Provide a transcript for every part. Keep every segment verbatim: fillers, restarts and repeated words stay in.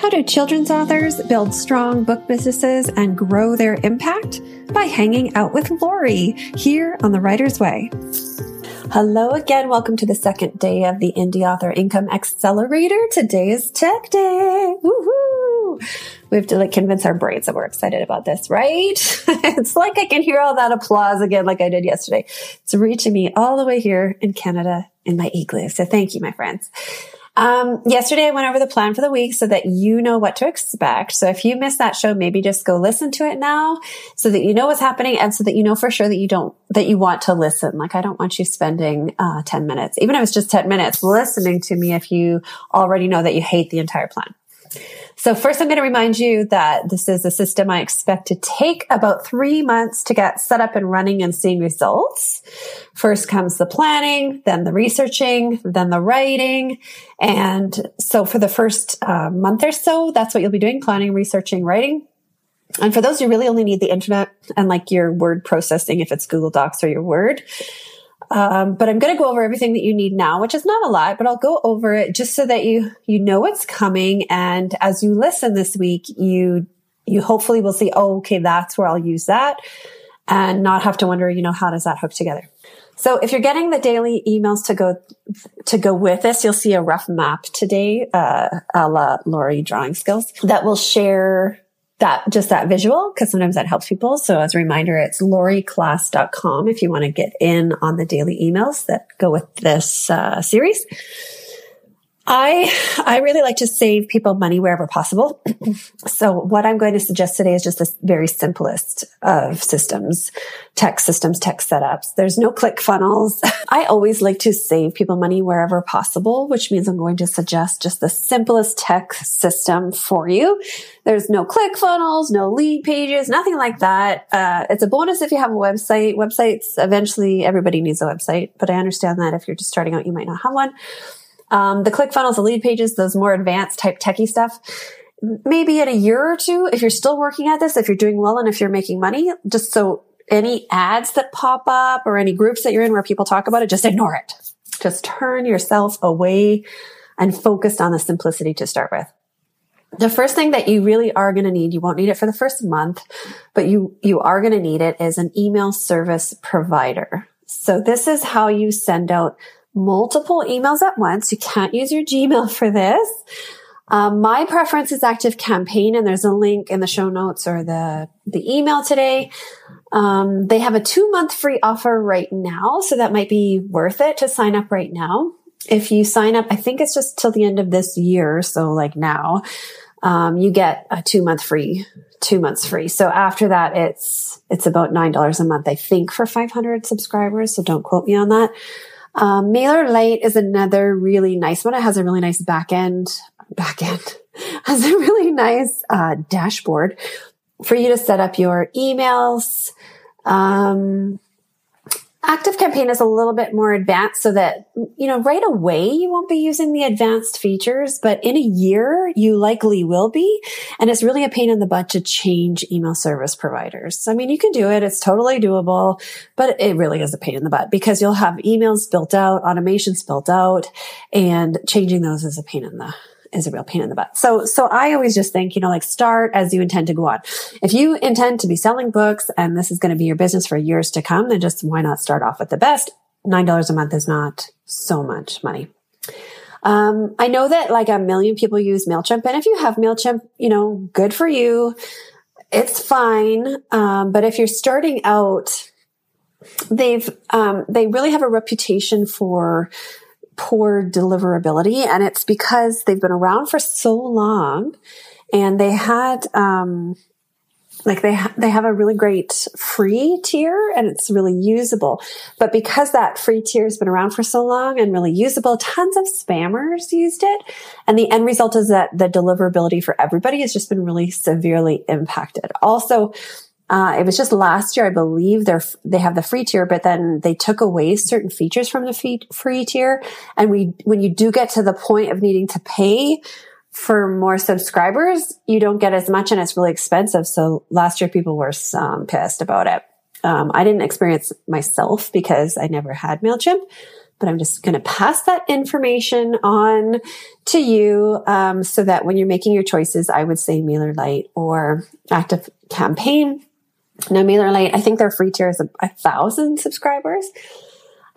How do children's authors build strong book businesses and grow their impact? By hanging out with Lori here on The Writer's Way. Hello again. Welcome to the second day of the Indie Author Income Accelerator. Today is Tech Day. Woohoo! We have to like convince our brains that we're excited about this, right? It's like I can hear all that applause again like I did yesterday. It's reaching me all the way here in Canada in my igloo. So thank you, my friends. Um, yesterday I went over the plan for the week so that you know what to expect. So if you missed that show, maybe just go listen to it now so that you know what's happening and so that you know for sure that you don't, that you want to listen. Like I don't want you spending, uh, ten minutes, even if it's just ten minutes listening to me if you already know that you hate the entire plan. So first I'm going to remind you that this is a system I expect to take about three months to get set up and running and seeing results. First comes the planning, then the researching, then the writing. And so for the first uh, month or so, that's what you'll be doing, planning, researching, writing. And for those, you really only need the internet and like your word processing if it's Google Docs or your Word. Um, but I'm going to go over everything that you need now, which is not a lot, but I'll go over it just so that you, you know what's coming. And as you listen this week, you, you hopefully will see, oh, okay, that's where I'll use that and not have to wonder, you know, how does that hook together? So if you're getting the daily emails to go, to go with this, you'll see a rough map today, uh, a la Laurie drawing skills that will share that, just that visual, because sometimes that helps people. So as a reminder, it's Laurie Class dot com if you want to get in on the daily emails that go with this uh, series. I, I really like to save people money wherever possible. So what I'm going to suggest today is just the very simplest of systems, text systems, text setups. There's no ClickFunnels. I always like to save people money wherever possible, which means I'm going to suggest just the simplest text system for you. There's no ClickFunnels, no lead pages, nothing like that. Uh, it's a bonus if you have a website. Websites, eventually everybody needs a website, but I understand that if you're just starting out, you might not have one. Um, the ClickFunnels, the lead pages, those more advanced type techie stuff, maybe in a year or two, if you're still working at this, if you're doing well and if you're making money, just so any ads that pop up or any groups that you're in where people talk about it, just ignore it. Just turn yourself away and focus on the simplicity to start with. The first thing that you really are going to need, you won't need it for the first month, but you, you are going to need it is an email service provider. So this is how you send out multiple emails at once. You can't use your Gmail for this. Um, my preference is Active Campaign, and there's a link in the show notes or the, the email today. Um, they have a two-month free offer right now, so that might be worth it to sign up right now. If you sign up, I think it's just till the end of this year, so like now, um, you get a two-month free, two months free. So after that, it's it's about nine dollars a month, I think, for five hundred subscribers, so don't quote me on that. Um, MailerLite is another really nice one. It has a really nice back end, back end, has a really nice, uh, dashboard for you to set up your emails. Um, Active Campaign is a little bit more advanced so that, you know, right away you won't be using the advanced features, but in a year you likely will be. And it's really a pain in the butt to change email service providers. I mean, you can do it. It's totally doable, but it really is a pain in the butt because you'll have emails built out, automations built out, and changing those is a pain in the is a real pain in the butt. So, so I always just think, you know, like start as you intend to go on. If you intend to be selling books and this is going to be your business for years to come, then just why not start off with the best? nine dollars a month is not so much money. Um, I know that like a million people use MailChimp, and if you have MailChimp, you know, good for you. It's fine. Um, but if you're starting out, they've, um, they really have a reputation for poor deliverability, and it's because they've been around for so long, and they had um like they ha- they have a really great free tier, and it's really usable. But because that free tier has been around for so long and really usable, tons of spammers used it, and the end result is that the deliverability for everybody has just been really severely impacted. Also, Uh, it was just last year, I believe they're, they have the free tier, but then they took away certain features from the free, free tier. And we, when you do get to the point of needing to pay for more subscribers, you don't get as much and it's really expensive. So last year people were um, pissed about it. Um, I didn't experience myself because I never had MailChimp, but I'm just going to pass that information on to you um, so that when you're making your choices, I would say MailerLite or Active Campaign. Now, MailerLite, I think their free tier is a, a thousand subscribers,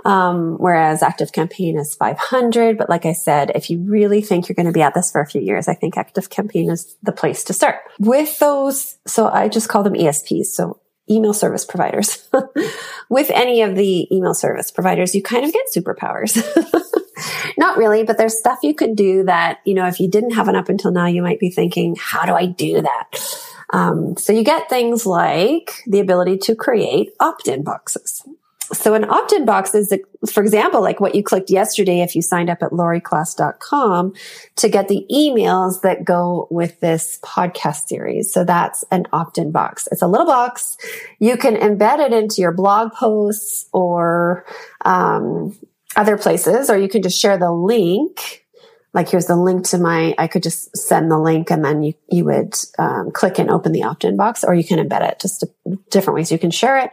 um, whereas Active Campaign is five hundred. But like I said, if you really think you're going to be at this for a few years, I think Active Campaign is the place to start. With those, so I just call them E S Ps, so email service providers. With any of the email service providers, you kind of get superpowers. Not really, but there's stuff you can do that, you know, if you didn't have one up until now, you might be thinking, how do I do that? Um, so you get things like the ability to create opt-in boxes. So an opt-in box is, for example, like what you clicked yesterday if you signed up at Laurie Class dot com to get the emails that go with this podcast series. So that's an opt-in box. It's a little box. You can embed it into your blog posts or um, other places, or you can just share the link. Like, here's the link to my, I could just send the link and then you, you would um, click and open the opt-in box, or you can embed it, just different ways you can share it.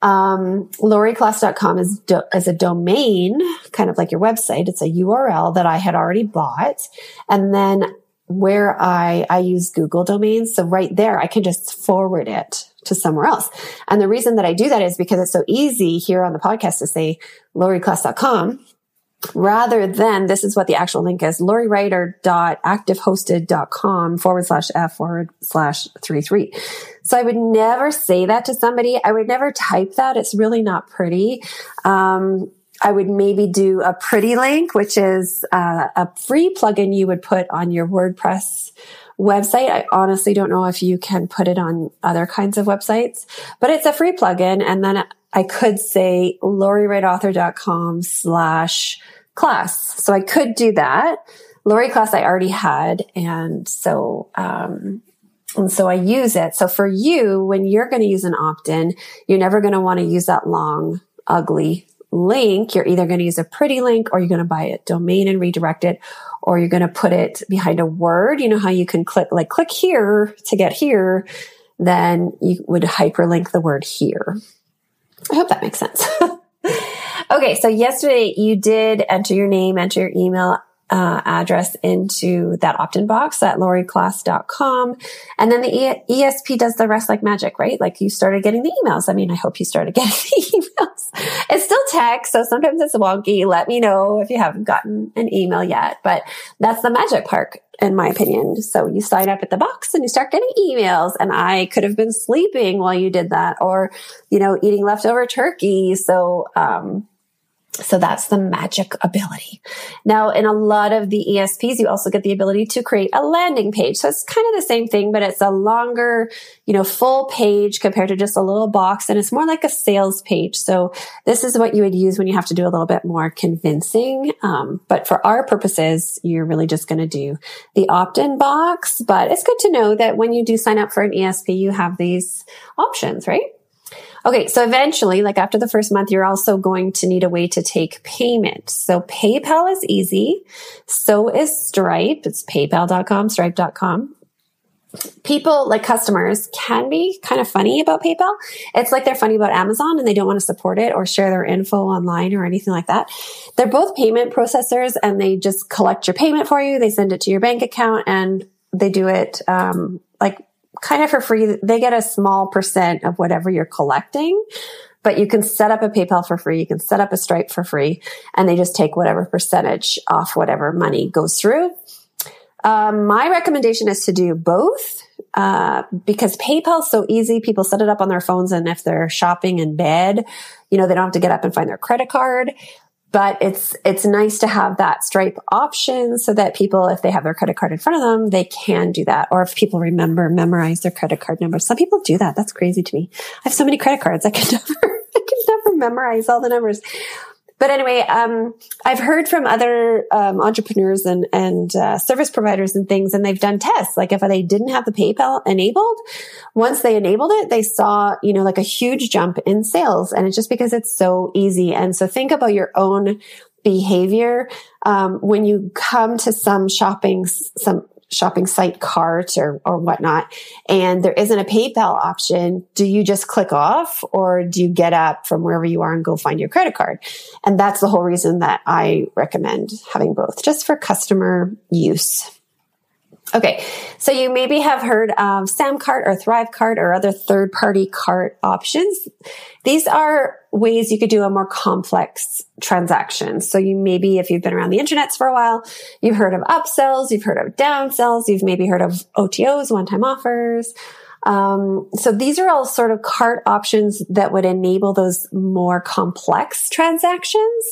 Um, Laurie Class dot com is, do, is a domain, kind of like your website. It's a U R L that I had already bought. And then where I, I use Google Domains. So right there, I can just forward it to somewhere else. And the reason that I do that is because it's so easy here on the podcast to say Laurie Class dot com. Rather than, this is what the actual link is, lauriewriter.activehosted.com forward slash F forward slash three three. So I would never say that to somebody. I would never type that. It's really not pretty. Um, I would maybe do a pretty link, which is uh, a free plugin you would put on your WordPress website. I honestly don't know if you can put it on other kinds of websites, but it's a free plugin. And then I could say lauriewriteauthor.com slash class. So I could do that. Laurie Class I already had. And so, um, and so I use it. So for you, when you're going to use an opt-in, you're never going to want to use that long, ugly link. You're either going to use a pretty link, or you're going to buy a domain and redirect it, or you're going to put it behind a word. You know how you can click, like click here to get here. Then you would hyperlink the word here. I hope that makes sense. Okay. So yesterday you did enter your name, enter your email uh, address into that opt-in box at Laurie Class dot com. And then the E S P does the rest like magic, right? Like you started getting the emails. I mean, I hope you started getting the emails. It's still text, so sometimes it's wonky. Let me know if you haven't gotten an email yet, but that's the magic part, in my opinion. So you sign up at the box and you start getting emails, and I could have been sleeping while you did that, or, you know, eating leftover turkey. So, um, so that's the magic ability. Now, in a lot of the E S Ps, you also get the ability to create a landing page. So it's kind of the same thing, but it's a longer, you know, full page compared to just a little box. And it's more like a sales page. So this is what you would use when you have to do a little bit more convincing. Um, but for our purposes, you're really just going to do the opt-in box. But it's good to know that when you do sign up for an E S P, you have these options, right? Okay, so eventually, like after the first month, you're also going to need a way to take payment. So PayPal is easy. So is Stripe. It's paypal dot com, stripe dot com. People, like customers, can be kind of funny about PayPal. It's like they're funny about Amazon and they don't want to support it or share their info online or anything like that. They're both payment processors, and they just collect your payment for you. They send it to your bank account, and they do it um, like kind of for free. They get a small percent of whatever you're collecting, but you can set up a PayPal for free. You can set up a Stripe for free, and they just take whatever percentage off whatever money goes through. Um, my recommendation is to do both, uh, because PayPal's so easy. People set it up on their phones, and if they're shopping in bed, you know, they don't have to get up and find their credit card. But it's, it's nice to have that Stripe option so that people, if they have their credit card in front of them, they can do that. Or if people remember, memorize their credit card numbers. Some people do that. That's crazy to me. I have so many credit cards. I can never, I can never memorize all the numbers. But anyway, um, I've heard from other, um, entrepreneurs and, and, uh, service providers and things, and they've done tests. Like if they didn't have the PayPal enabled, once they enabled it, they saw, you know, like a huge jump in sales. And it's just because it's so easy. And so think about your own behavior. Um, when you come to some shopping, some, shopping site cart or, or whatnot, and there isn't a PayPal option, do you just click off or do you get up from wherever you are and go find your credit card? And that's the whole reason that I recommend having both, just for customer use. Okay, so you maybe have heard of SamCart or ThriveCart or other third-party cart options. These are ways you could do a more complex transaction. So you maybe, if you've been around the internets for a while, you've heard of upsells, you've heard of downsells, you've maybe heard of O T Os, one-time offers. Um, so these are all sort of cart options that would enable those more complex transactions.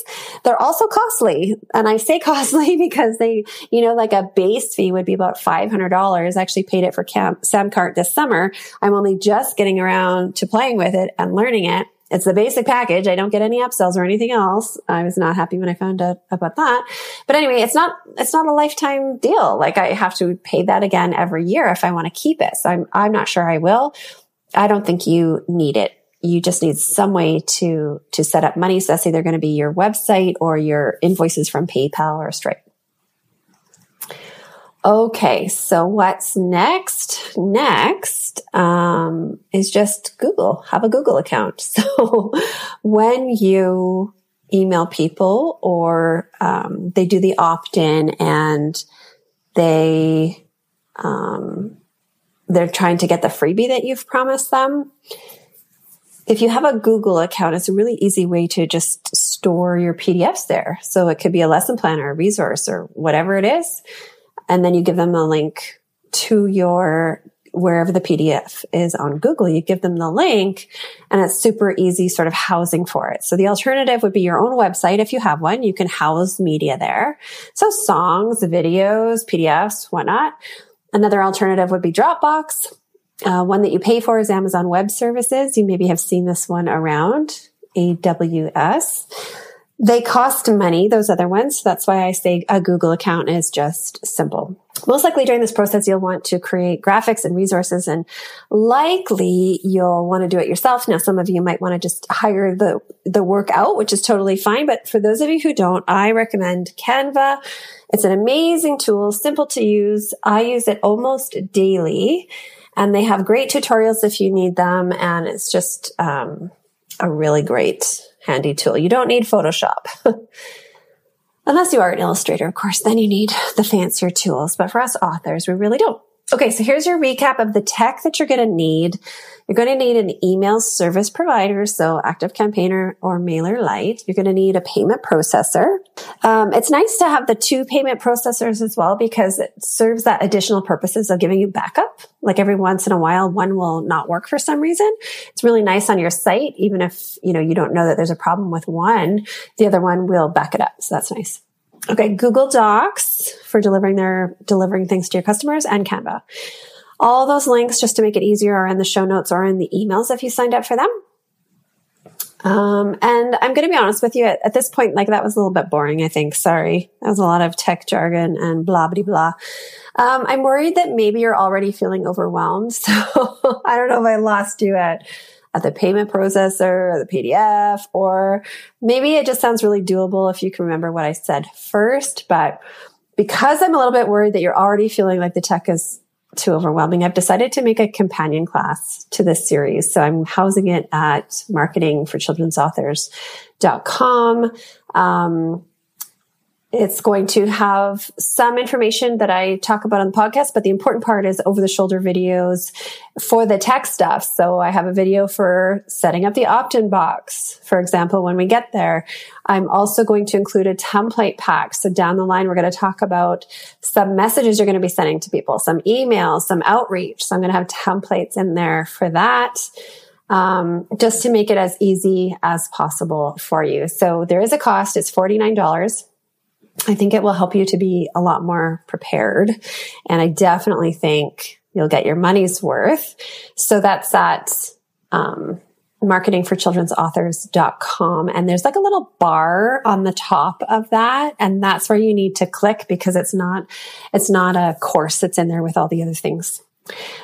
They're also costly. And I say costly because they, you know, like a base fee would be about five hundred dollars. I actually paid it for Camp SamCart this summer. I'm only just getting around to playing with it and learning it. It's the basic package. I don't get any upsells or anything else. I was not happy when I found out about that. But anyway, it's not, it's not a lifetime deal. Like I have to pay that again every year if I want to keep it. So I'm, I'm not sure I will. I don't think you need it. You just need some way to, to set up money. So that's either going to be your website or your invoices from PayPal or Stripe. Okay. So what's next? Next, um, is just Google, have a Google account. So when you email people or, um, they do the opt-in and they, um, they're trying to get the freebie that you've promised them. If you have a Google account, it's a really easy way to just store your P D Fs there. So it could be a lesson plan or a resource or whatever it is. And then you give them a link to your, wherever the P D F is on Google, you give them the link and it's super easy sort of housing for it. So the alternative would be your own website. If you have one, you can house media there. So songs, videos, P D Fs, whatnot. Another alternative would be Dropbox. Uh, one that you pay for is Amazon Web Services. You maybe have seen this one around, A W S. They cost money, those other ones. So that's why I say a Google account is just simple. Most likely during this process, you'll want to create graphics and resources, and likely you'll want to do it yourself. Now, some of you might want to just hire the, the work out, which is totally fine. But for those of you who don't, I recommend Canva. It's an amazing tool, simple to use. I use it almost daily, and they have great tutorials if you need them. And it's just, um, a really great handy tool. You don't need Photoshop. Unless you are an illustrator, of course, then you need the fancier tools. But for us authors, we really don't. Okay, so here's your recap of the tech that you're going to need. You're going to need an email service provider, so Active Campaign or, or MailerLite. You're going to need a payment processor. Um, it's nice to have the two payment processors as well because it serves that additional purposes of giving you backup. Like every once in a while, one will not work for some reason. It's really nice on your site, even if you know you don't know that there's a problem with one, the other one will back it up. So that's nice. Okay, Google Docs for delivering their delivering things to your customers, and Canva. All those links, just to make it easier, are in the show notes or in the emails if you signed up for them. Um, and I'm going to be honest with you at, at this point, like that was a little bit boring, I think. Sorry. That was a lot of tech jargon and blah, blah, blah. Um, I'm worried that maybe you're already feeling overwhelmed. So I don't know if I lost you at at the payment processor or the P D F, or maybe it just sounds really doable if you can remember what I said first. But because I'm a little bit worried that you're already feeling like the tech is too overwhelming, I've decided to make a companion class to this series. So I'm housing it at marketing for children's authors dot com. Um, It's going to have some information that I talk about on the podcast, but the important part is over-the-shoulder videos for the tech stuff. So I have a video for setting up the opt-in box, for example, when we get there. I'm also going to include a template pack. So down the line, we're going to talk about some messages you're going to be sending to people, some emails, some outreach. So I'm going to have templates in there for that. Um, just to make it as easy as possible for you. So there is a cost. It's forty-nine dollars. I think it will help you to be a lot more prepared. And I definitely think you'll get your money's worth. So that's at um, marketing for children's authors dot com. And there's like a little bar on the top of that. And that's where you need to click because it's not, it's not a course that's in there with all the other things.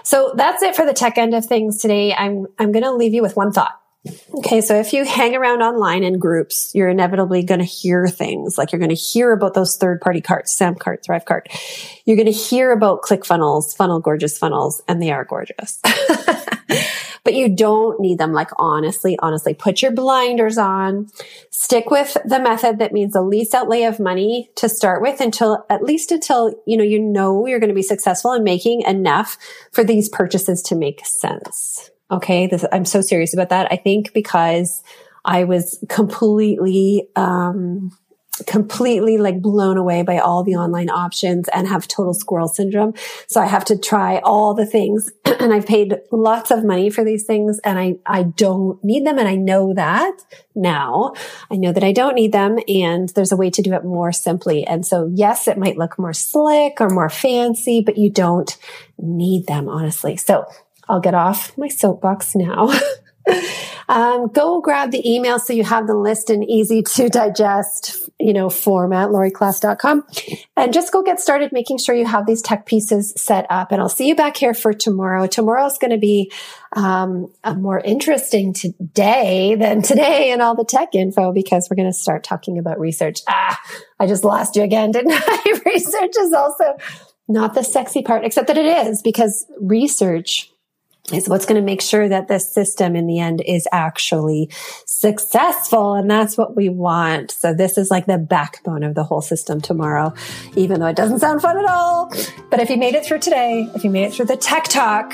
So that's it for the tech end of things today. I'm, I'm going to leave you with one thought. Okay, so if you hang around online in groups, you're inevitably going to hear things. Like you're going to hear about those third-party carts, SamCart, ThriveCart. You're going to hear about ClickFunnels, Funnel Gorgeous Funnels, and they are gorgeous. But you don't need them. Like honestly, honestly, put your blinders on. Stick with the method that means the least outlay of money to start with until, at least until, you know, you know you're going to be successful in making enough for these purchases to make sense. Okay. This, I'm so serious about that. I think because I was completely, um, completely like blown away by all the online options and have total squirrel syndrome. So I have to try all the things and I've paid lots of money for these things and I, I don't need them. And I know that now I know that I don't need them and there's a way to do it more simply. And so yes, it might look more slick or more fancy, but you don't need them, honestly. So I'll get off my soapbox now. um, go grab the email so you have the list in easy to digest, you know, format, Laurie Class dot com, and just go get started making sure you have these tech pieces set up. And I'll see you back here for tomorrow. Tomorrow's going to be um, a more interesting today than today and all the tech info because we're going to start talking about research. Ah, I just lost you again, didn't I? Research is also not the sexy part, except that it is, because research is what's going to make sure that this system in the end is actually successful. And that's what we want. So this is like the backbone of the whole system tomorrow, even though it doesn't sound fun at all. But if you made it through today, if you made it through the tech talk,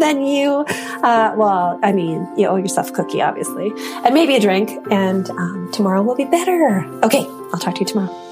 then you, uh, well, I mean, you owe yourself a cookie, obviously, and maybe a drink, and um, tomorrow will be better. Okay. I'll talk to you tomorrow.